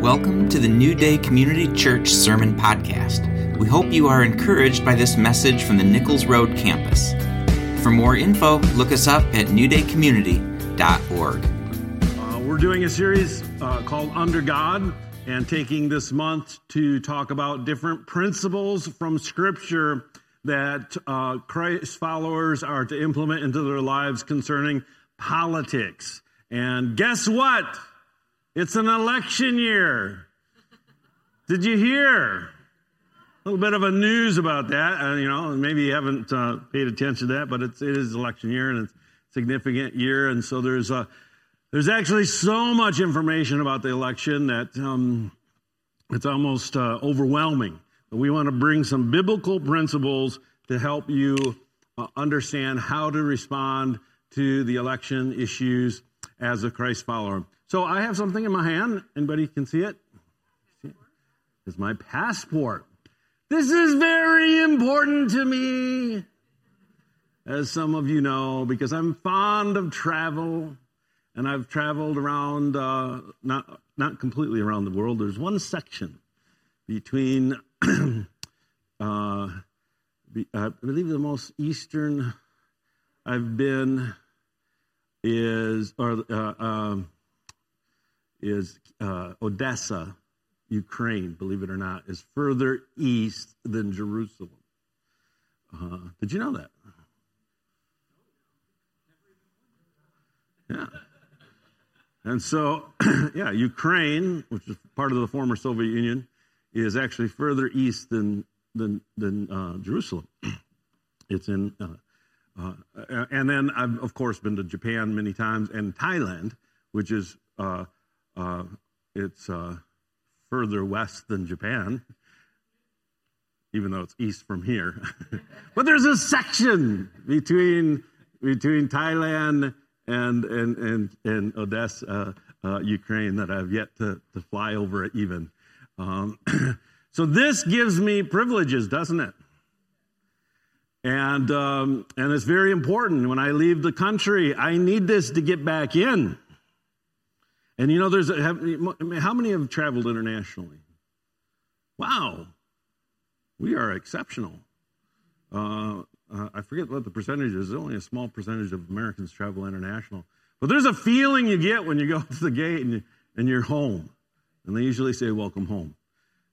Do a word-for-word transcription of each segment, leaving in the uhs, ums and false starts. Welcome to the New Day Community Church Sermon Podcast. We hope you are encouraged by this message from the Nichols Road campus. For more info, look us up at new day community dot org. Uh, we're doing a series uh, called Under God and taking this month to talk about different principles from Scripture that uh, Christ followers are to implement into their lives concerning politics. And guess what? It's an election year. Did you hear? A little bit of a news about that. Uh, you know, maybe you haven't uh, paid attention to that, but it's, it is election year and it's a significant year. And so there's uh, there's actually so much information about the election that um, it's almost uh, overwhelming. But we want to bring some biblical principles to help you uh, understand how to respond to the election issues as a Christ follower. So I have something in my hand. Anybody can see it? It's my passport. This is very important to me, as some of you know, because I'm fond of travel, and I've traveled around, uh, not not completely around the world. There's one section between, uh, I believe the most eastern I've been is, or, uh, uh is uh, Odessa, Ukraine, believe it or not, is further east than Jerusalem. Uh, did you know that? Yeah. And so, yeah, Ukraine, which is part of the former Soviet Union, is actually further east than than, than uh, Jerusalem. It's in, uh, uh, and then I've, of course, been to Japan many times, and Thailand, which is Uh, uh, it's uh, further west than Japan, even though it's east from here. But there's a section between between Thailand and and and, and Odessa, uh, uh, Ukraine, that I've yet to, to fly over it even. Um, so this gives me privileges, doesn't it? And um, and it's very important. When I leave the country, I need this to get back in. And you know, there's a, how many have traveled internationally? Wow, we are exceptional. Uh, uh, I forget what the percentage is. Only a small percentage of Americans travel international. But there's a feeling you get when you go to the gate and, you, and you're home. And they usually say, "Welcome home."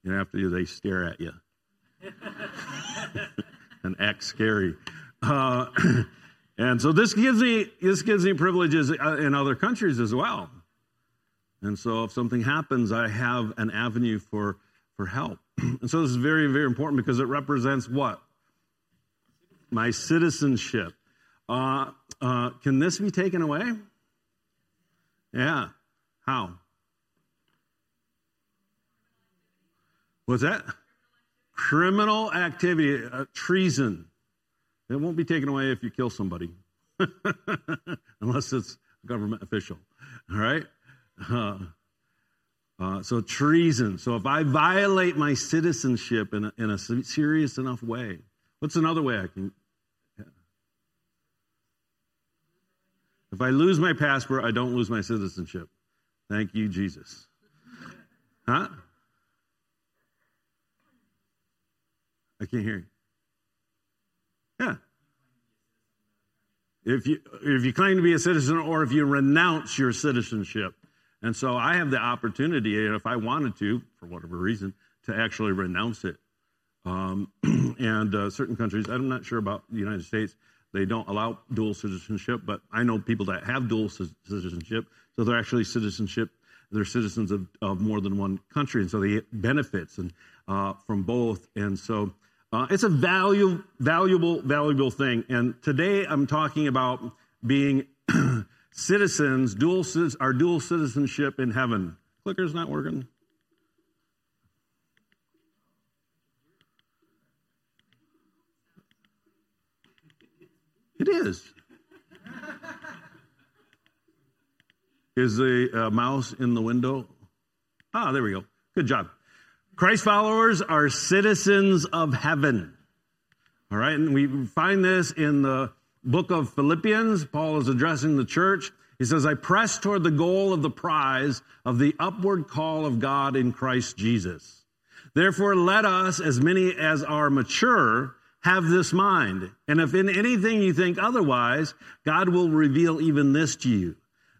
And after they stare at you and act scary. Uh, and so this gives me this gives me privileges in other countries as well. And so if something happens, I have an avenue for, for help. And so this is very, very important because it represents what? My citizenship. Uh, uh, can this be taken away? Yeah. How? What's that? Criminal activity, uh, treason. It won't be taken away if you kill somebody, unless it's a government official. All right? Uh, uh, so treason. So if I violate my citizenship in a, in a serious enough way, what's another way I can? Yeah. If I lose my passport, I don't lose my citizenship. Thank you, Jesus. Huh? I can't hear you. Yeah. If you if you claim to be a citizen, or if you renounce your citizenship. And so I have the opportunity, if I wanted to, for whatever reason, to actually renounce it. Um, and uh, certain countries, I'm not sure about the United States, they don't allow dual citizenship, but I know people that have dual citizenship, so they're actually citizenship, they're citizens of, of more than one country, and so they get benefits and, uh, from both. And so uh, it's a value, valuable, valuable thing. And today I'm talking about being citizens, dual, our dual citizenship in heaven. Clicker's not working. It is. Is the uh, mouse in the window? Ah, there we go. Good job. Christ followers are citizens of heaven. All right, and we find this in the book of Philippians. Paul is addressing the church, He says, I press toward the goal of the prize of the upward call of God in Christ Jesus. Therefore, let us, as many as are mature, have this mind. And if in anything you think otherwise, God will reveal even this to you.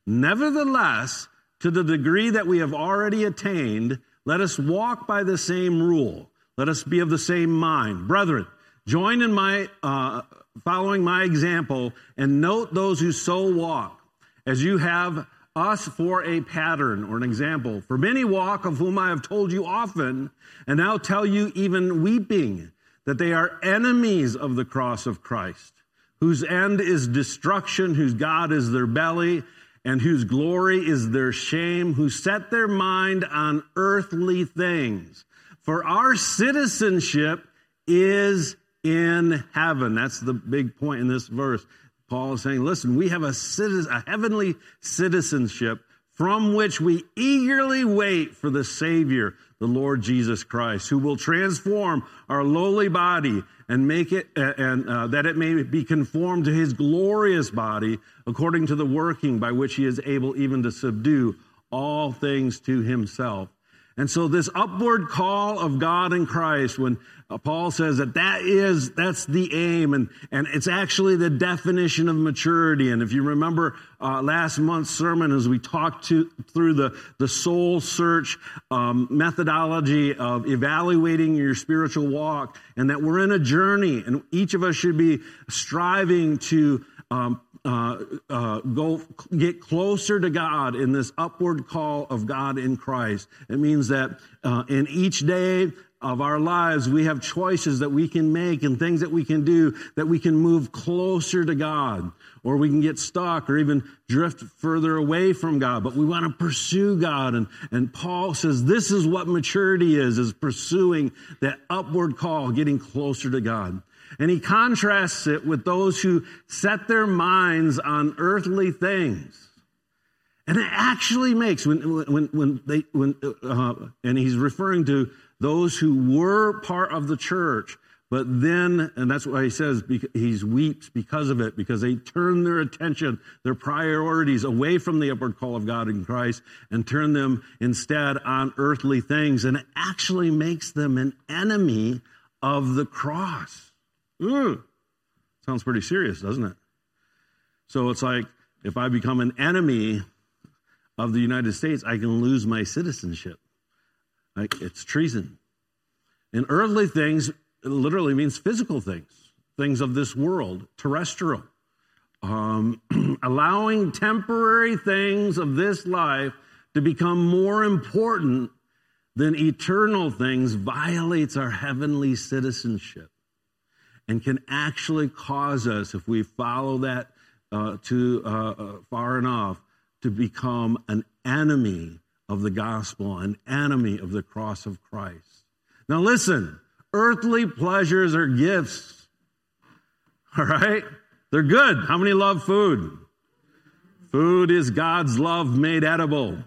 Nevertheless, to the degree that we have already attained, let us walk by the same rule. Let us be of the same mind. Brethren, join in my uh, following my example and note those who so walk, as you have us for a pattern or an example. For many walk, of whom I have told you often, and now tell you even weeping, that they are enemies of the cross of Christ, whose end is destruction, whose God is their belly, and whose glory is their shame, who set their mind on earthly things. For our citizenship is in heaven. That's the big point in this verse. Paul is saying, listen, we have a, citizen, a heavenly citizenship from which we eagerly wait for the Savior, the Lord Jesus Christ, who will transform our lowly body and make it, uh, and uh, that it may be conformed to his glorious body, according to the working by which he is able even to subdue all things to himself. And so this upward call of God in Christ, when Paul says that that is, that's the aim, and, and it's actually the definition of maturity. And if you remember uh, last month's sermon, as we talked to, through the, the soul search um, methodology of evaluating your spiritual walk, and that we're in a journey, and each of us should be striving to um, Uh, uh, go get closer to God in this upward call of God in Christ. It means that uh, in each day of our lives, we have choices that we can make and things that we can do that we can move closer to God, or we can get stuck or even drift further away from God. But we want to pursue God. And, and Paul says this is what maturity is, is pursuing that upward call, getting closer to God. And he contrasts it with those who set their minds on earthly things. And it actually makes, when when when they, when uh, and he's referring to those who were part of the church, but then, and that's why he says he weeps because of it, because they turn their attention, their priorities away from the upward call of God in Christ and turn them instead on earthly things. And it actually makes them an enemy of the cross. Ooh, sounds pretty serious, doesn't it? So it's like, if I become an enemy of the United States, I can lose my citizenship. Like, it's treason. And earthly things literally means physical things, things of this world, terrestrial. Um, allowing temporary things of this life to become more important than eternal things violates our heavenly citizenship, and can actually cause us, if we follow that uh, too uh, uh, far enough, to become an enemy of the gospel, an enemy of the cross of Christ. Now listen, earthly pleasures are gifts, all right? They're good. How many love food? Food is God's love made edible.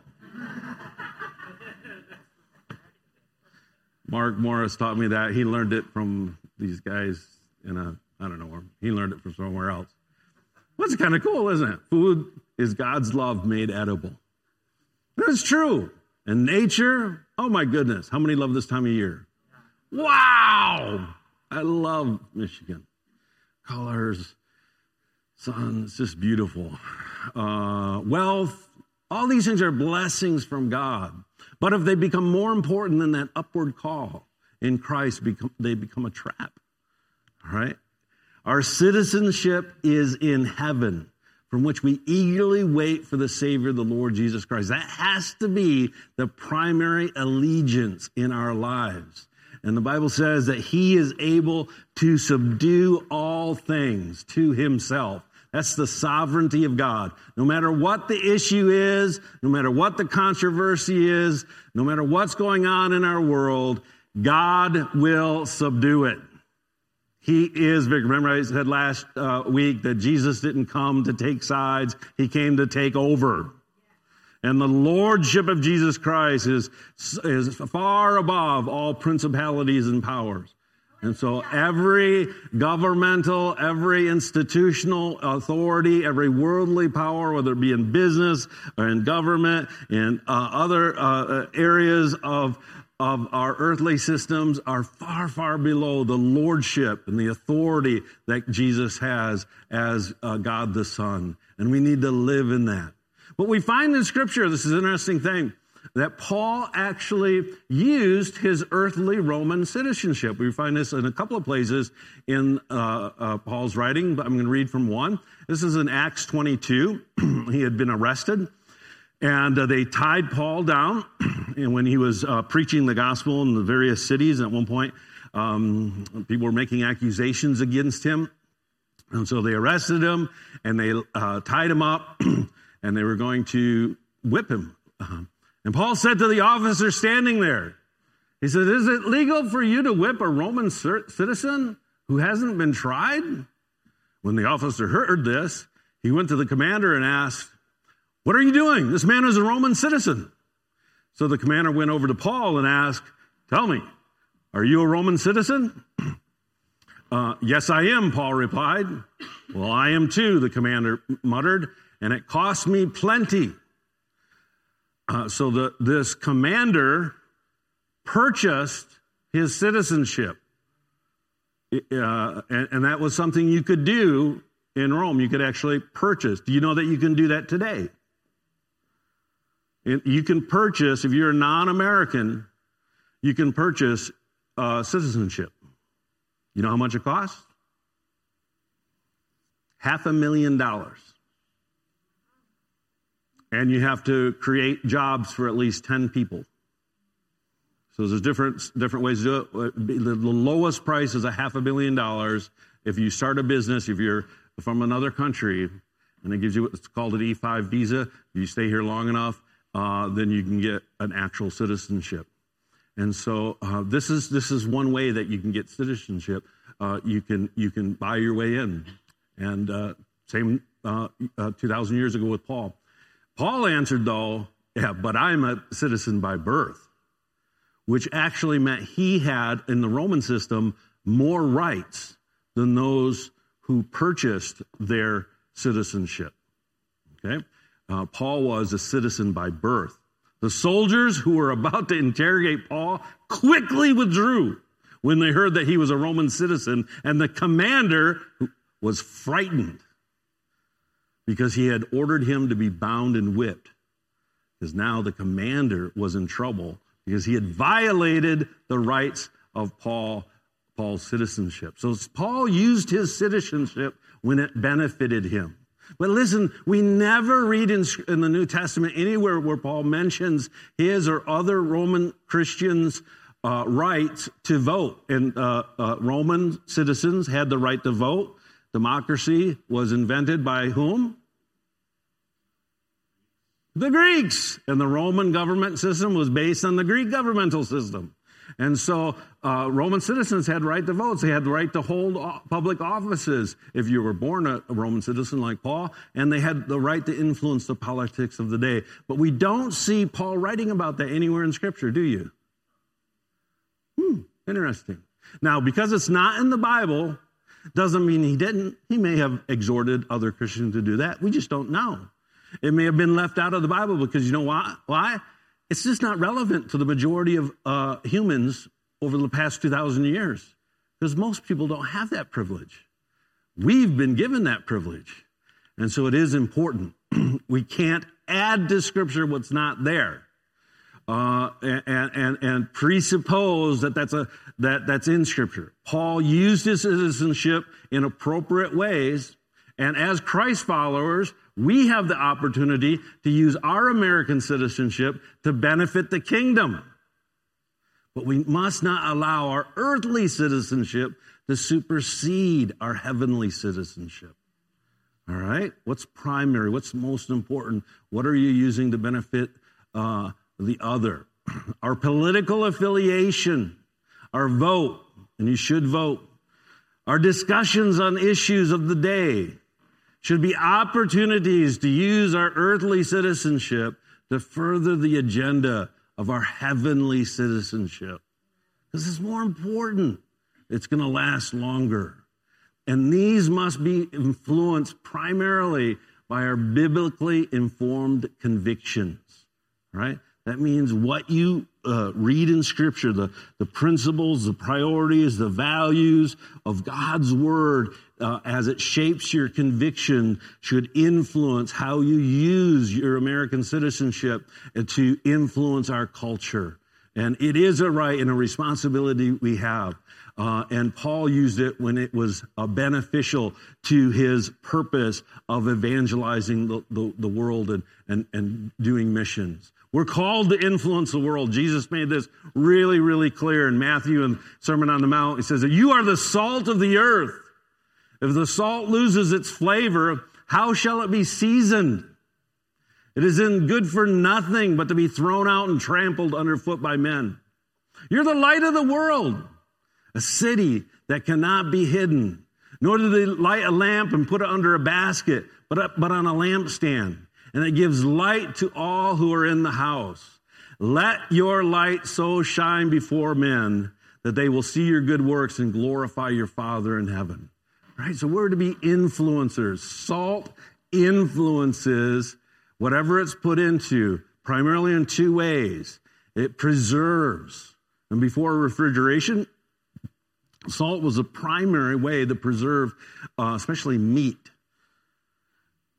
Mark Morris taught me that. He learned it from these guys. And I don't know where. He learned it from somewhere else. That's kind of cool, isn't it? Food is God's love made edible. That's true. And nature, oh my goodness, how many love this time of year? Wow! I love Michigan. Colors, sun, it's just beautiful. Uh, wealth, all these things are blessings from God. But if they become more important than that upward call in Christ, they become a trap. All right? Our citizenship is in heaven, from which we eagerly wait for the Savior, the Lord Jesus Christ. That has to be the primary allegiance in our lives. And the Bible says that he is able to subdue all things to himself. That's the sovereignty of God. No matter what the issue is, no matter what the controversy is, no matter what's going on in our world, God will subdue it. He is big. Remember I said last uh, week that Jesus didn't come to take sides. He came to take over. And the lordship of Jesus Christ is, is far above all principalities and powers. And so every governmental, every institutional authority, every worldly power, whether it be in business or in government, in uh, other uh, areas of of our earthly systems, are far, far below the lordship and the authority that Jesus has as uh, God the Son. And we need to live in that. But we find in Scripture, this is an interesting thing, that Paul actually used his earthly Roman citizenship. We find this in a couple of places in uh, uh, Paul's writing, but I'm going to read from one. This is in Acts twenty-two. He had been arrested, and uh, they tied Paul down and when he was uh, preaching the gospel in the various cities. And at one point, um, people were making accusations against him, and so they arrested him, and they uh, tied him up, and they were going to whip him. Uh-huh. And Paul said to the officer standing there, he said, "Is it legal for you to whip a Roman citizen who hasn't been tried?" When the officer heard this, he went to the commander and asked, "What are you doing? This man is a Roman citizen." So the commander went over to Paul and asked, "Tell me, are you a Roman citizen?" uh, "Yes, I am," Paul replied. "Well, I am too," the commander muttered, "and it cost me plenty." Uh, so the, this commander purchased his citizenship. Uh, and, and that was something you could do in Rome. You could actually purchase. Do you know that you can do that today? It, you can purchase, if you're a non-American, you can purchase uh, citizenship. You know how much it costs? Half a million dollars. And you have to create jobs for at least ten people. So there's different different ways to do it. The lowest price is a half a billion dollars. If you start a business, if you're from another country, and it gives you what's called an E five visa, if you stay here long enough, uh, then you can get an actual citizenship. And so uh, this is this is one way that you can get citizenship. Uh, you can you can buy your way in. And uh, same uh, uh, two thousand years ago with Paul. Paul answered, though, "Yeah, but I'm a citizen by birth," which actually meant he had, in the Roman system, more rights than those who purchased their citizenship. Okay? Uh, Paul was a citizen by birth. The soldiers who were about to interrogate Paul quickly withdrew when they heard that he was a Roman citizen, and the commander was frightened, because he had ordered him to be bound and whipped. Because now the commander was in trouble because he had violated the rights of Paul, Paul's citizenship. So Paul used his citizenship when it benefited him. But listen, we never read in, in the New Testament anywhere where Paul mentions his or other Roman Christians' uh, rights to vote. And uh, uh, Roman citizens had the right to vote. Democracy was invented by whom? The Greeks. And the Roman government system was based on the Greek governmental system. And so uh, Roman citizens had right to vote. They had the right to hold public offices if you were born a Roman citizen like Paul. And they had the right to influence the politics of the day. But we don't see Paul writing about that anywhere in Scripture, do you? Hmm, interesting. Now, because it's not in the Bible, doesn't mean he didn't. He may have exhorted other Christians to do that. We just don't know. It may have been left out of the Bible because you know why? Why? It's just not relevant to the majority of uh, humans over the past two thousand years, because most people don't have that privilege. We've been given that privilege. And so it is important. We can't add to Scripture what's not there. Uh, and, and, and presuppose that that's, a, that that's in Scripture. Paul used his citizenship in appropriate ways, and as Christ followers, we have the opportunity to use our American citizenship to benefit the kingdom. But we must not allow our earthly citizenship to supersede our heavenly citizenship. All right? What's primary? What's most important? What are you using to benefit uh the other? Our political affiliation, our vote, and you should vote, our discussions on issues of the day should be opportunities to use our earthly citizenship to further the agenda of our heavenly citizenship. This is more important It's going to last longer. And these must be influenced primarily by our biblically informed convictions, right? That means what you uh, read in Scripture, the, the principles, the priorities, the values of God's Word uh, as it shapes your conviction should influence how you use your American citizenship to influence our culture. And it is a right and a responsibility we have. Uh, and Paul used it when it was uh, beneficial to his purpose of evangelizing the, the, the world and, and, and doing missions. We're called to influence the world. Jesus made this really, really clear in Matthew and Sermon on the Mount. He says that you are the salt of the earth. If the salt loses its flavor, how shall it be seasoned? It is in good for nothing but to be thrown out and trampled underfoot by men. You're the light of the world, a city that cannot be hidden. Nor do they light a lamp and put it under a basket, but up, but on a lampstand. And it gives light to all who are in the house. Let your light so shine before men that they will see your good works and glorify your Father in heaven. Right? So we're to be influencers. Salt influences whatever it's put into, primarily in two ways. It preserves. And before refrigeration, salt was a primary way to preserve, uh, especially meat.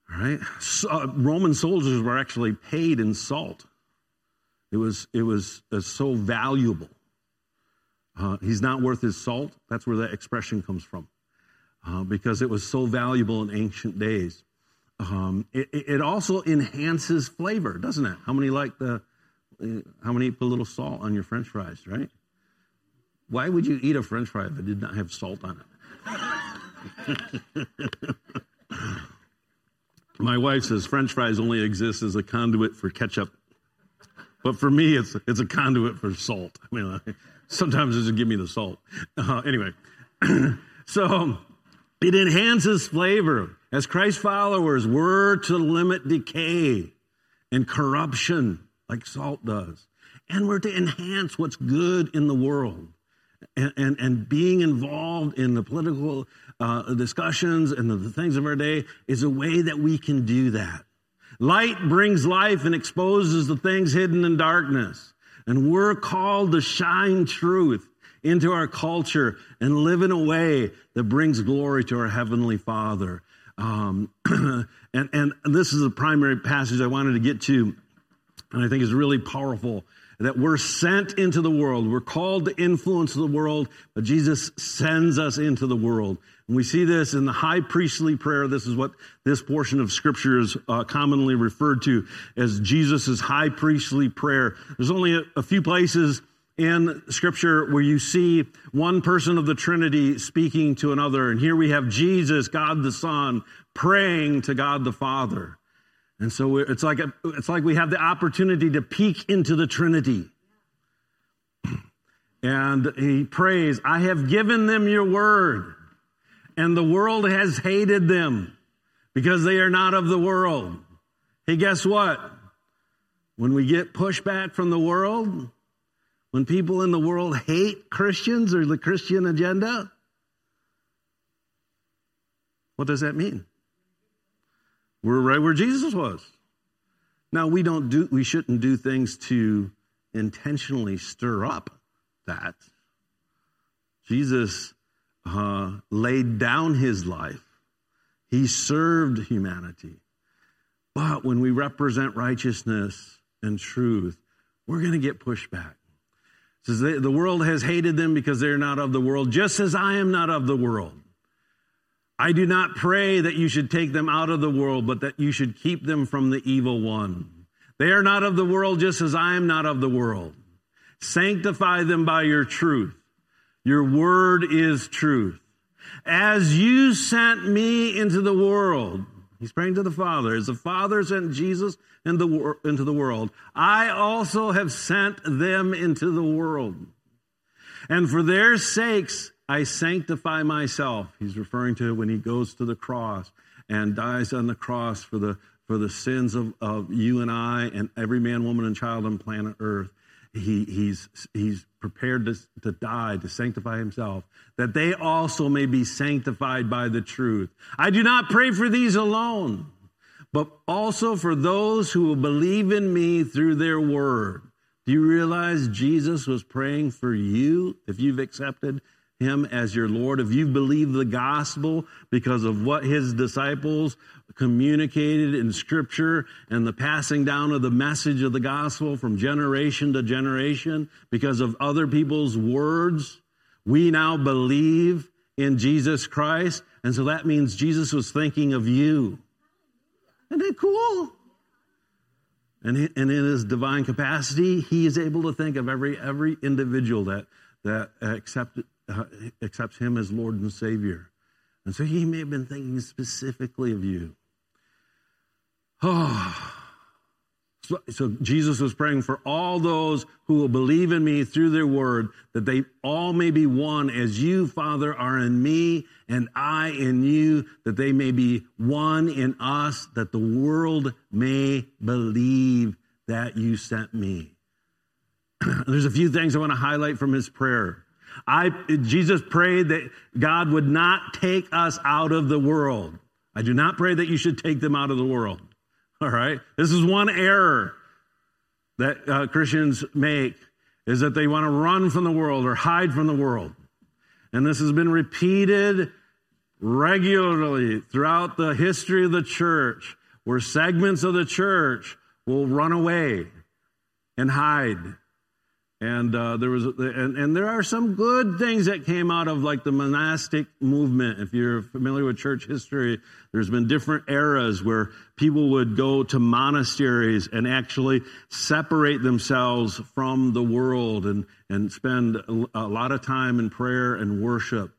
Right? So, uh, Roman soldiers were actually paid in salt. It was it was uh, so valuable. Uh, he's not worth his salt. That's where that expression comes from, uh, because it was so valuable in ancient days. Um, it, it also enhances flavor, doesn't it? How many like the? How many put a little salt on your French fries? Right? Why would you eat a French fry if it did not have salt on it? My wife says French fries only exist as a conduit for ketchup. But for me, it's it's a conduit for salt. I mean, I, sometimes it just give me the salt. Uh, anyway, so it enhances flavor. As Christ followers, we're to limit decay and corruption like salt does. And we're to enhance what's good in the world. And, and and being involved in the political uh, discussions and the, the things of our day is a way that we can do that. Light brings life and exposes the things hidden in darkness. And we're called to shine truth into our culture and live in a way that brings glory to our Heavenly Father. Um, and, and this is the primary passage I wanted to get to, and I think is really powerful. That we're sent into the world. We're called to influence the world, but Jesus sends us into the world. And we see this in the high priestly prayer. This is what this portion of Scripture is uh, commonly referred to as Jesus' high priestly prayer. There's only a, a few places in Scripture where you see one person of the Trinity speaking to another. And here we have Jesus, God the Son, praying to God the Father. And so it's like a, it's like we have the opportunity to peek into the Trinity. And he prays, I have given them your word, and the world has hated them because they are not of the world. Hey, guess what? When we get pushback from the world, when people in the world hate Christians or the Christian agenda, what does that mean? We're right where Jesus was. Now we don't do we shouldn't do things to intentionally stir up that. Jesus uh, laid down his life. He served humanity. But when we represent righteousness and truth, we're going to get pushback. It says the world has hated them because they are not of the world, just as I am not of the world. I do not pray that you should take them out of the world, but that you should keep them from the evil one. They are not of the world, just as I am not of the world. Sanctify them by your truth. Your word is truth. As you sent me into the world, he's praying to the Father. As the Father sent Jesus into the wor- into the world, I also have sent them into the world. And for their sakes, I sanctify myself. He's referring to when he goes to the cross and dies on the cross for the for the sins of, of you and I and every man, woman, and child on planet Earth. he, he's, he's prepared to, to die, to sanctify himself, that they also may be sanctified by the truth. I do not pray for these alone, but also for those who will believe in me through their word. Do you realize Jesus was praying for you if you've accepted him as your Lord, if you believe the gospel because of what his disciples communicated in Scripture and the passing down of the message of the gospel from generation to generation because of other people's words? We now believe in Jesus Christ, and so that means Jesus was thinking of you. Isn't that cool? And in his divine capacity, he is able to think of every every individual that that accepted Uh, accepts him as Lord and Savior. And so he may have been thinking specifically of you. Oh. So, so Jesus was praying for all those who will believe in me through their word, that they all may be one as you, Father, are in me and I in you, that they may be one in us, that the world may believe that you sent me. There's a few things I want to highlight from his prayer. I, Jesus prayed that God would not take us out of the world. I do not pray that you should take them out of the world. All right? This is one error that uh, Christians make, is that they want to run from the world or hide from the world. And this has been repeated regularly throughout the history of the church, where segments of the church will run away and hide. And uh, there was, and, and there are some good things that came out of like the monastic movement. If you're familiar with church history, there's been different eras where people would go to monasteries and actually separate themselves from the world and and spend a lot of time in prayer and worship.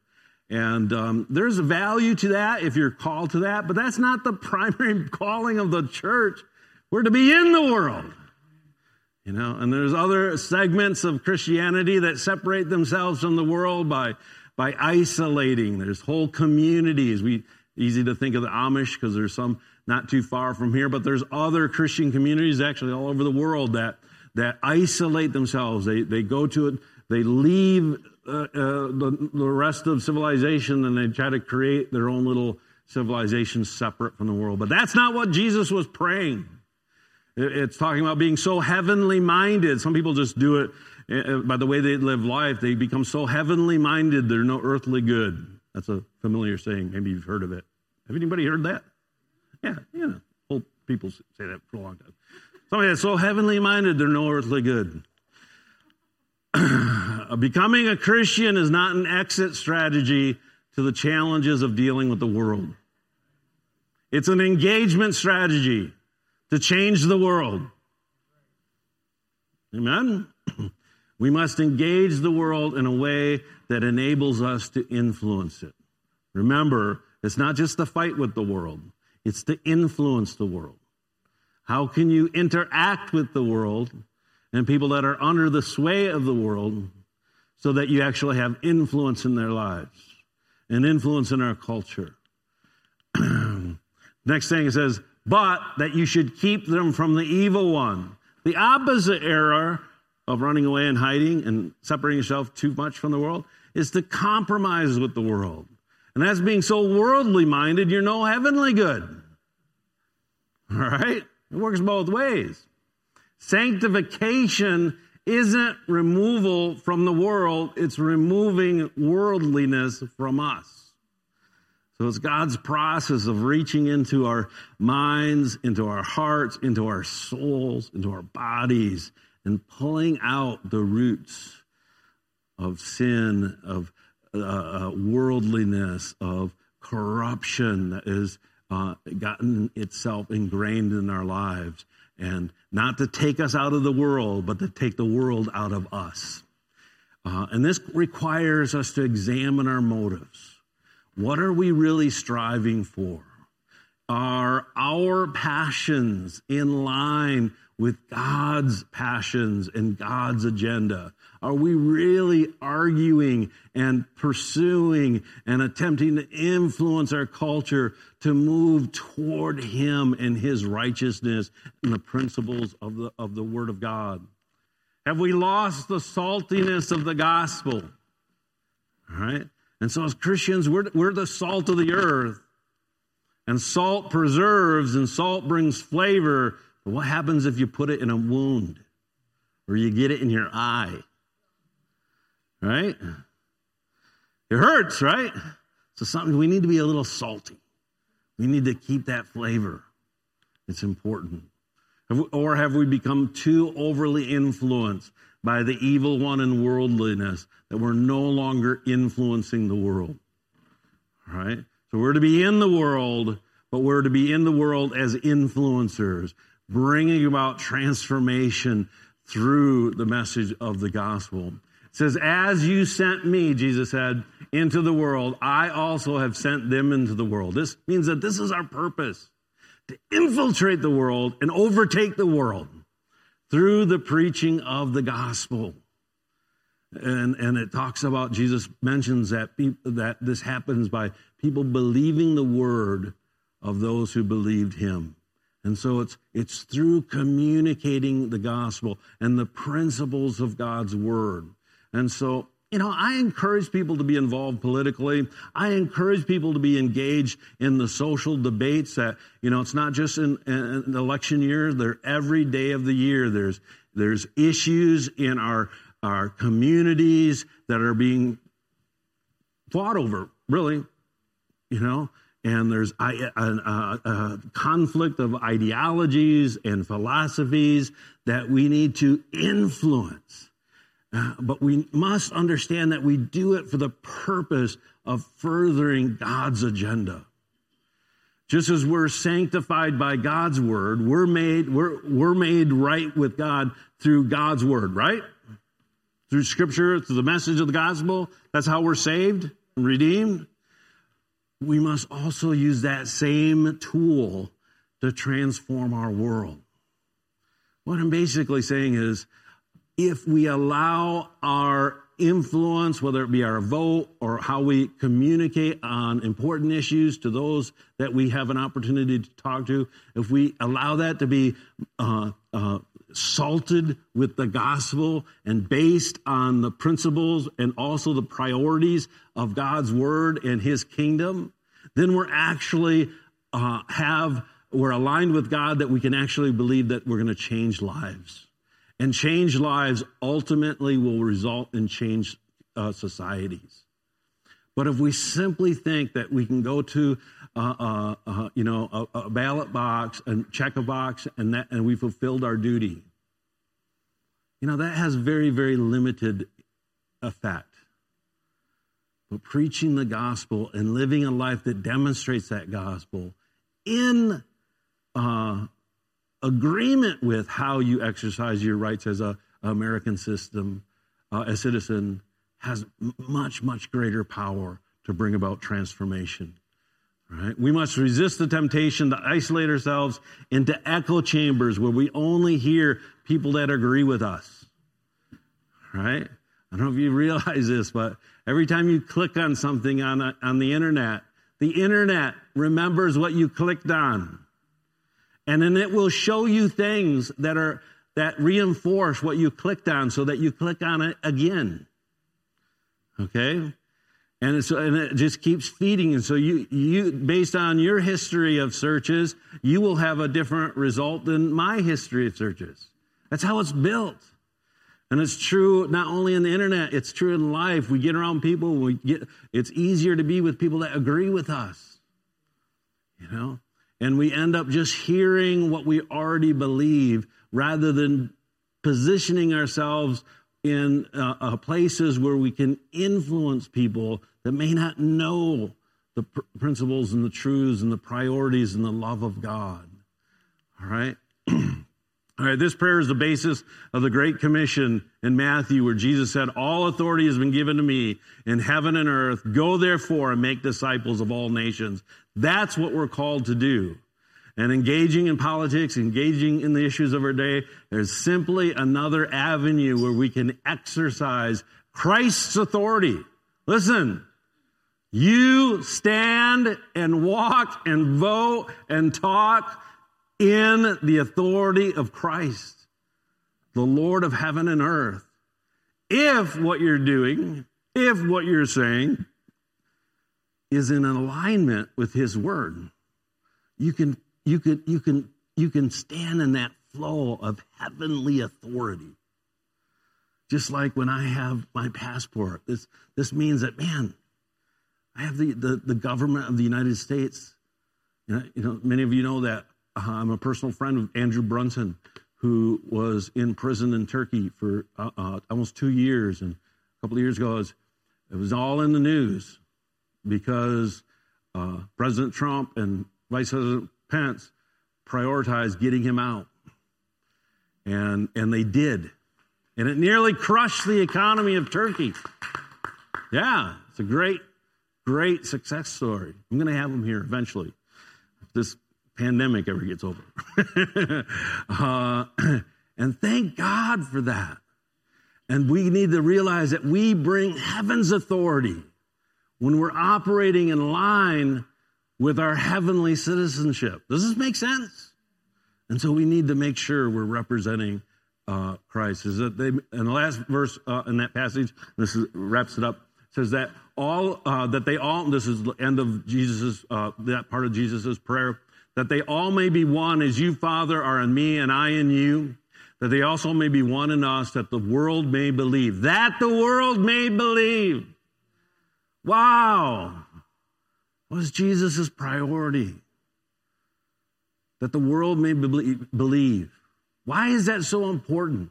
And um, there's value to that if you're called to that, but that's not the primary calling of the church. We're to be in the world. You know, and there's other segments of Christianity that separate themselves from the world by by isolating. There's whole communities. We easy to think of the Amish because there's some not too far from here, but there's other Christian communities actually all over the world that that isolate themselves. They they go to it. They leave uh, uh, the, the rest of civilization and they try to create their own little civilization separate from the world. But that's not what Jesus was praying. It's talking about being so heavenly minded. Some people just do it by the way they live life. They become so heavenly minded, they're no earthly good. That's a familiar saying. Maybe you've heard of it. Have anybody heard that? Yeah, you know, old people say that for a long time. Somebody that's so heavenly minded, they're no earthly good. Becoming a Christian is not an exit strategy to the challenges of dealing with the world. It's an engagement strategy to change the world. Amen? We must engage the world in a way that enables us to influence it. Remember, it's not just to fight with the world. It's to influence the world. How can you interact with the world and people that are under the sway of the world so that you actually have influence in their lives and influence in our culture? Next thing it says, but that you should keep them from the evil one. The opposite error of running away and hiding and separating yourself too much from the world is to compromise with the world. And that's being so worldly minded, you're no heavenly good. All right? It works both ways. Sanctification isn't removal from the world. It's removing worldliness from us. So it's God's process of reaching into our minds, into our hearts, into our souls, into our bodies, and pulling out the roots of sin, of uh, worldliness, of corruption that has uh, gotten itself ingrained in our lives. And not to take us out of the world, but to take the world out of us. Uh, and this requires us to examine our motives. What are we really striving for? Are our passions in line with God's passions and God's agenda? Are we really arguing and pursuing and attempting to influence our culture to move toward Him and His righteousness and the principles of the, of the Word of God? Have we lost the saltiness of the gospel? All right. And so as Christians, we're, we're the salt of the earth. And salt preserves and salt brings flavor. But what happens if you put it in a wound or you get it in your eye? Right? It hurts, right? So something we need to be a little salty. We need to keep that flavor. It's important. Have we, or have we become too overly influenced by the evil one and worldliness that we're no longer influencing the world? All right? So we're to be in the world, but we're to be in the world as influencers, bringing about transformation through the message of the gospel. It says, as you sent me, Jesus said, into the world, I also have sent them into the world. This means that this is our purpose, to infiltrate the world and overtake the world through the preaching of the gospel. And, and it talks about, Jesus mentions that, people, that this happens by people believing the word of those who believed him. And so it's it's through communicating the gospel and the principles of God's word. And so, you know, I encourage people to be involved politically. I encourage people to be engaged in the social debates that, you know, it's not just in, in the election year. They're every day of the year. There's there's issues in our, our communities that are being fought over, really, you know. And there's a, a, a conflict of ideologies and philosophies that we need to influence. Uh, but we must understand that we do it for the purpose of furthering God's agenda. Just as we're sanctified by God's word, we're made we're we're made right with God through God's word, right? Through Scripture, through the message of the gospel. That's how we're saved and redeemed. We must also use that same tool to transform our world. What I'm basically saying is, if we allow our influence, whether it be our vote or how we communicate on important issues to those that we have an opportunity to talk to, if we allow that to be uh, uh, salted with the gospel and based on the principles and also the priorities of God's word and his kingdom, then we're actually uh, have, we're aligned with God that we can actually believe that we're going to change lives. And change lives ultimately will result in change uh, societies. But if we simply think that we can go to, uh, uh, uh, you know, a, a ballot box and check a box and that, and we fulfilled our duty, you know, that has very, very limited effect. But preaching the gospel and living a life that demonstrates that gospel in uh agreement with how you exercise your rights as a American system, uh, a citizen, has much, much greater power to bring about transformation. Right? We must resist the temptation to isolate ourselves into echo chambers where we only hear people that agree with us. Right? I don't know if you realize this, but every time you click on something on a, on the internet, the internet remembers what you clicked on. And then it will show you things that are that reinforce what you clicked on so that you click on it again. Okay? And, it's, and it just keeps feeding. And so you, you, based on your history of searches, you will have a different result than my history of searches. That's how it's built. And it's true not only in the internet, it's true in life. We get around people, we get, it's easier to be with people that agree with us. You know? And we end up just hearing what we already believe rather than positioning ourselves in uh, uh, places where we can influence people that may not know the pr- principles and the truths and the priorities and the love of God. All right? All right, this prayer is the basis of the Great Commission in Matthew, where Jesus said, all authority has been given to me in heaven and earth. Go therefore and make disciples of all nations. That's what we're called to do. And engaging in politics, engaging in the issues of our day, there's simply another avenue where we can exercise Christ's authority. Listen, you stand and walk and vote and talk in the authority of Christ. the Lord of heaven and earth, if what you're doing, if what you're saying is in alignment with his word, you can you can you can you can stand in that flow of heavenly authority. Just like when I have my passport, this this means that, man, I have the the, the government of the United States. You know, you know, many of you know that uh, I'm a personal friend of Andrew Brunson, who was in prison in Turkey for uh, uh, almost two years, and a couple of years ago, it was, it was all in the news. Because uh, President Trump and Vice President Pence prioritized getting him out. And and they did. And it nearly crushed the economy of Turkey. Yeah, it's a great, great success story. I'm going to have him here eventually, if this pandemic ever gets over. uh, and thank God for that. And we need to realize that we bring heaven's authority when we're operating in line with our heavenly citizenship. Does this make sense? And so we need to make sure we're representing uh, Christ. Is that they? And the last verse uh, in that passage, this is, wraps it up, says that all uh, that they all. This is the end of Jesus's uh, that part of Jesus's prayer, that they all may be one, as you, Father, are in me, and I in you. That they also may be one in us, that the world may believe. That the world may believe. Wow! What is Jesus' priority? That the world may believe. Why is that so important?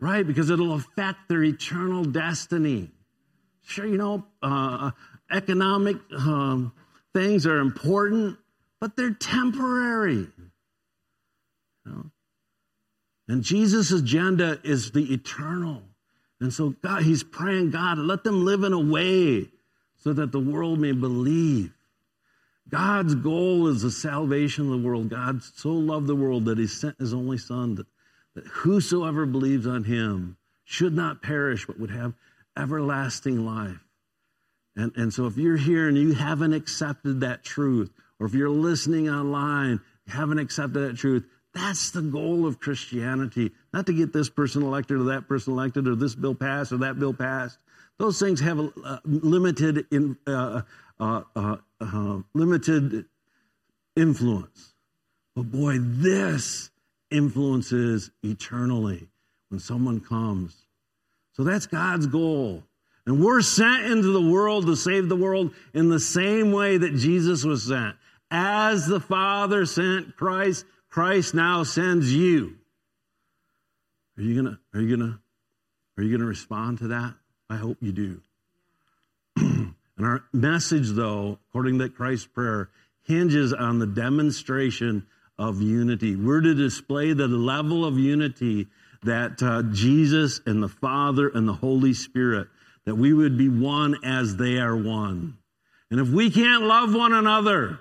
Right, because it'll affect their eternal destiny. Sure, you know, uh, economic um, things are important, but they're temporary. You know? And Jesus' agenda is the eternal. And so God, he's praying, God, let them live in a way so that the world may believe. God's goal is the salvation of the world. God so loved the world that he sent his only son, that, that whosoever believes on him should not perish but would have everlasting life. And, and so if you're here and you haven't accepted that truth, or if you're listening online, you haven't accepted that truth, that's the goal of Christianity. Not to get this person elected or that person elected or this bill passed or that bill passed. Those things have a, uh, limited in, uh, uh, uh, uh, limited influence. But boy, this influences eternally when someone comes. So that's God's goal. And we're sent into the world to save the world in the same way that Jesus was sent. As the Father sent Christ, Christ now sends you. Are you gonna? Are you gonna? Are you gonna respond to that? I hope you do. And our message, though, according to Christ's prayer, hinges on the demonstration of unity. We're to display the level of unity that uh, Jesus and the Father and the Holy Spirit, that we would be one as they are one. And if we can't love one another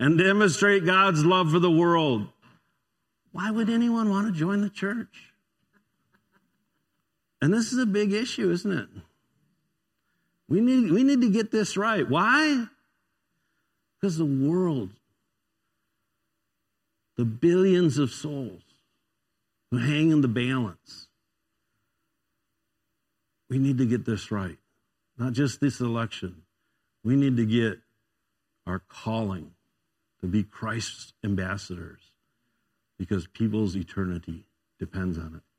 and demonstrate God's love for the world, why would anyone want to join the church? And this is a big issue, isn't it? We need, we need to get this right. Why? Because the world, the billions of souls who hang in the balance, we need to get this right. Not just this election. We need to get our calling to be Christ's ambassadors, because people's eternity depends on it.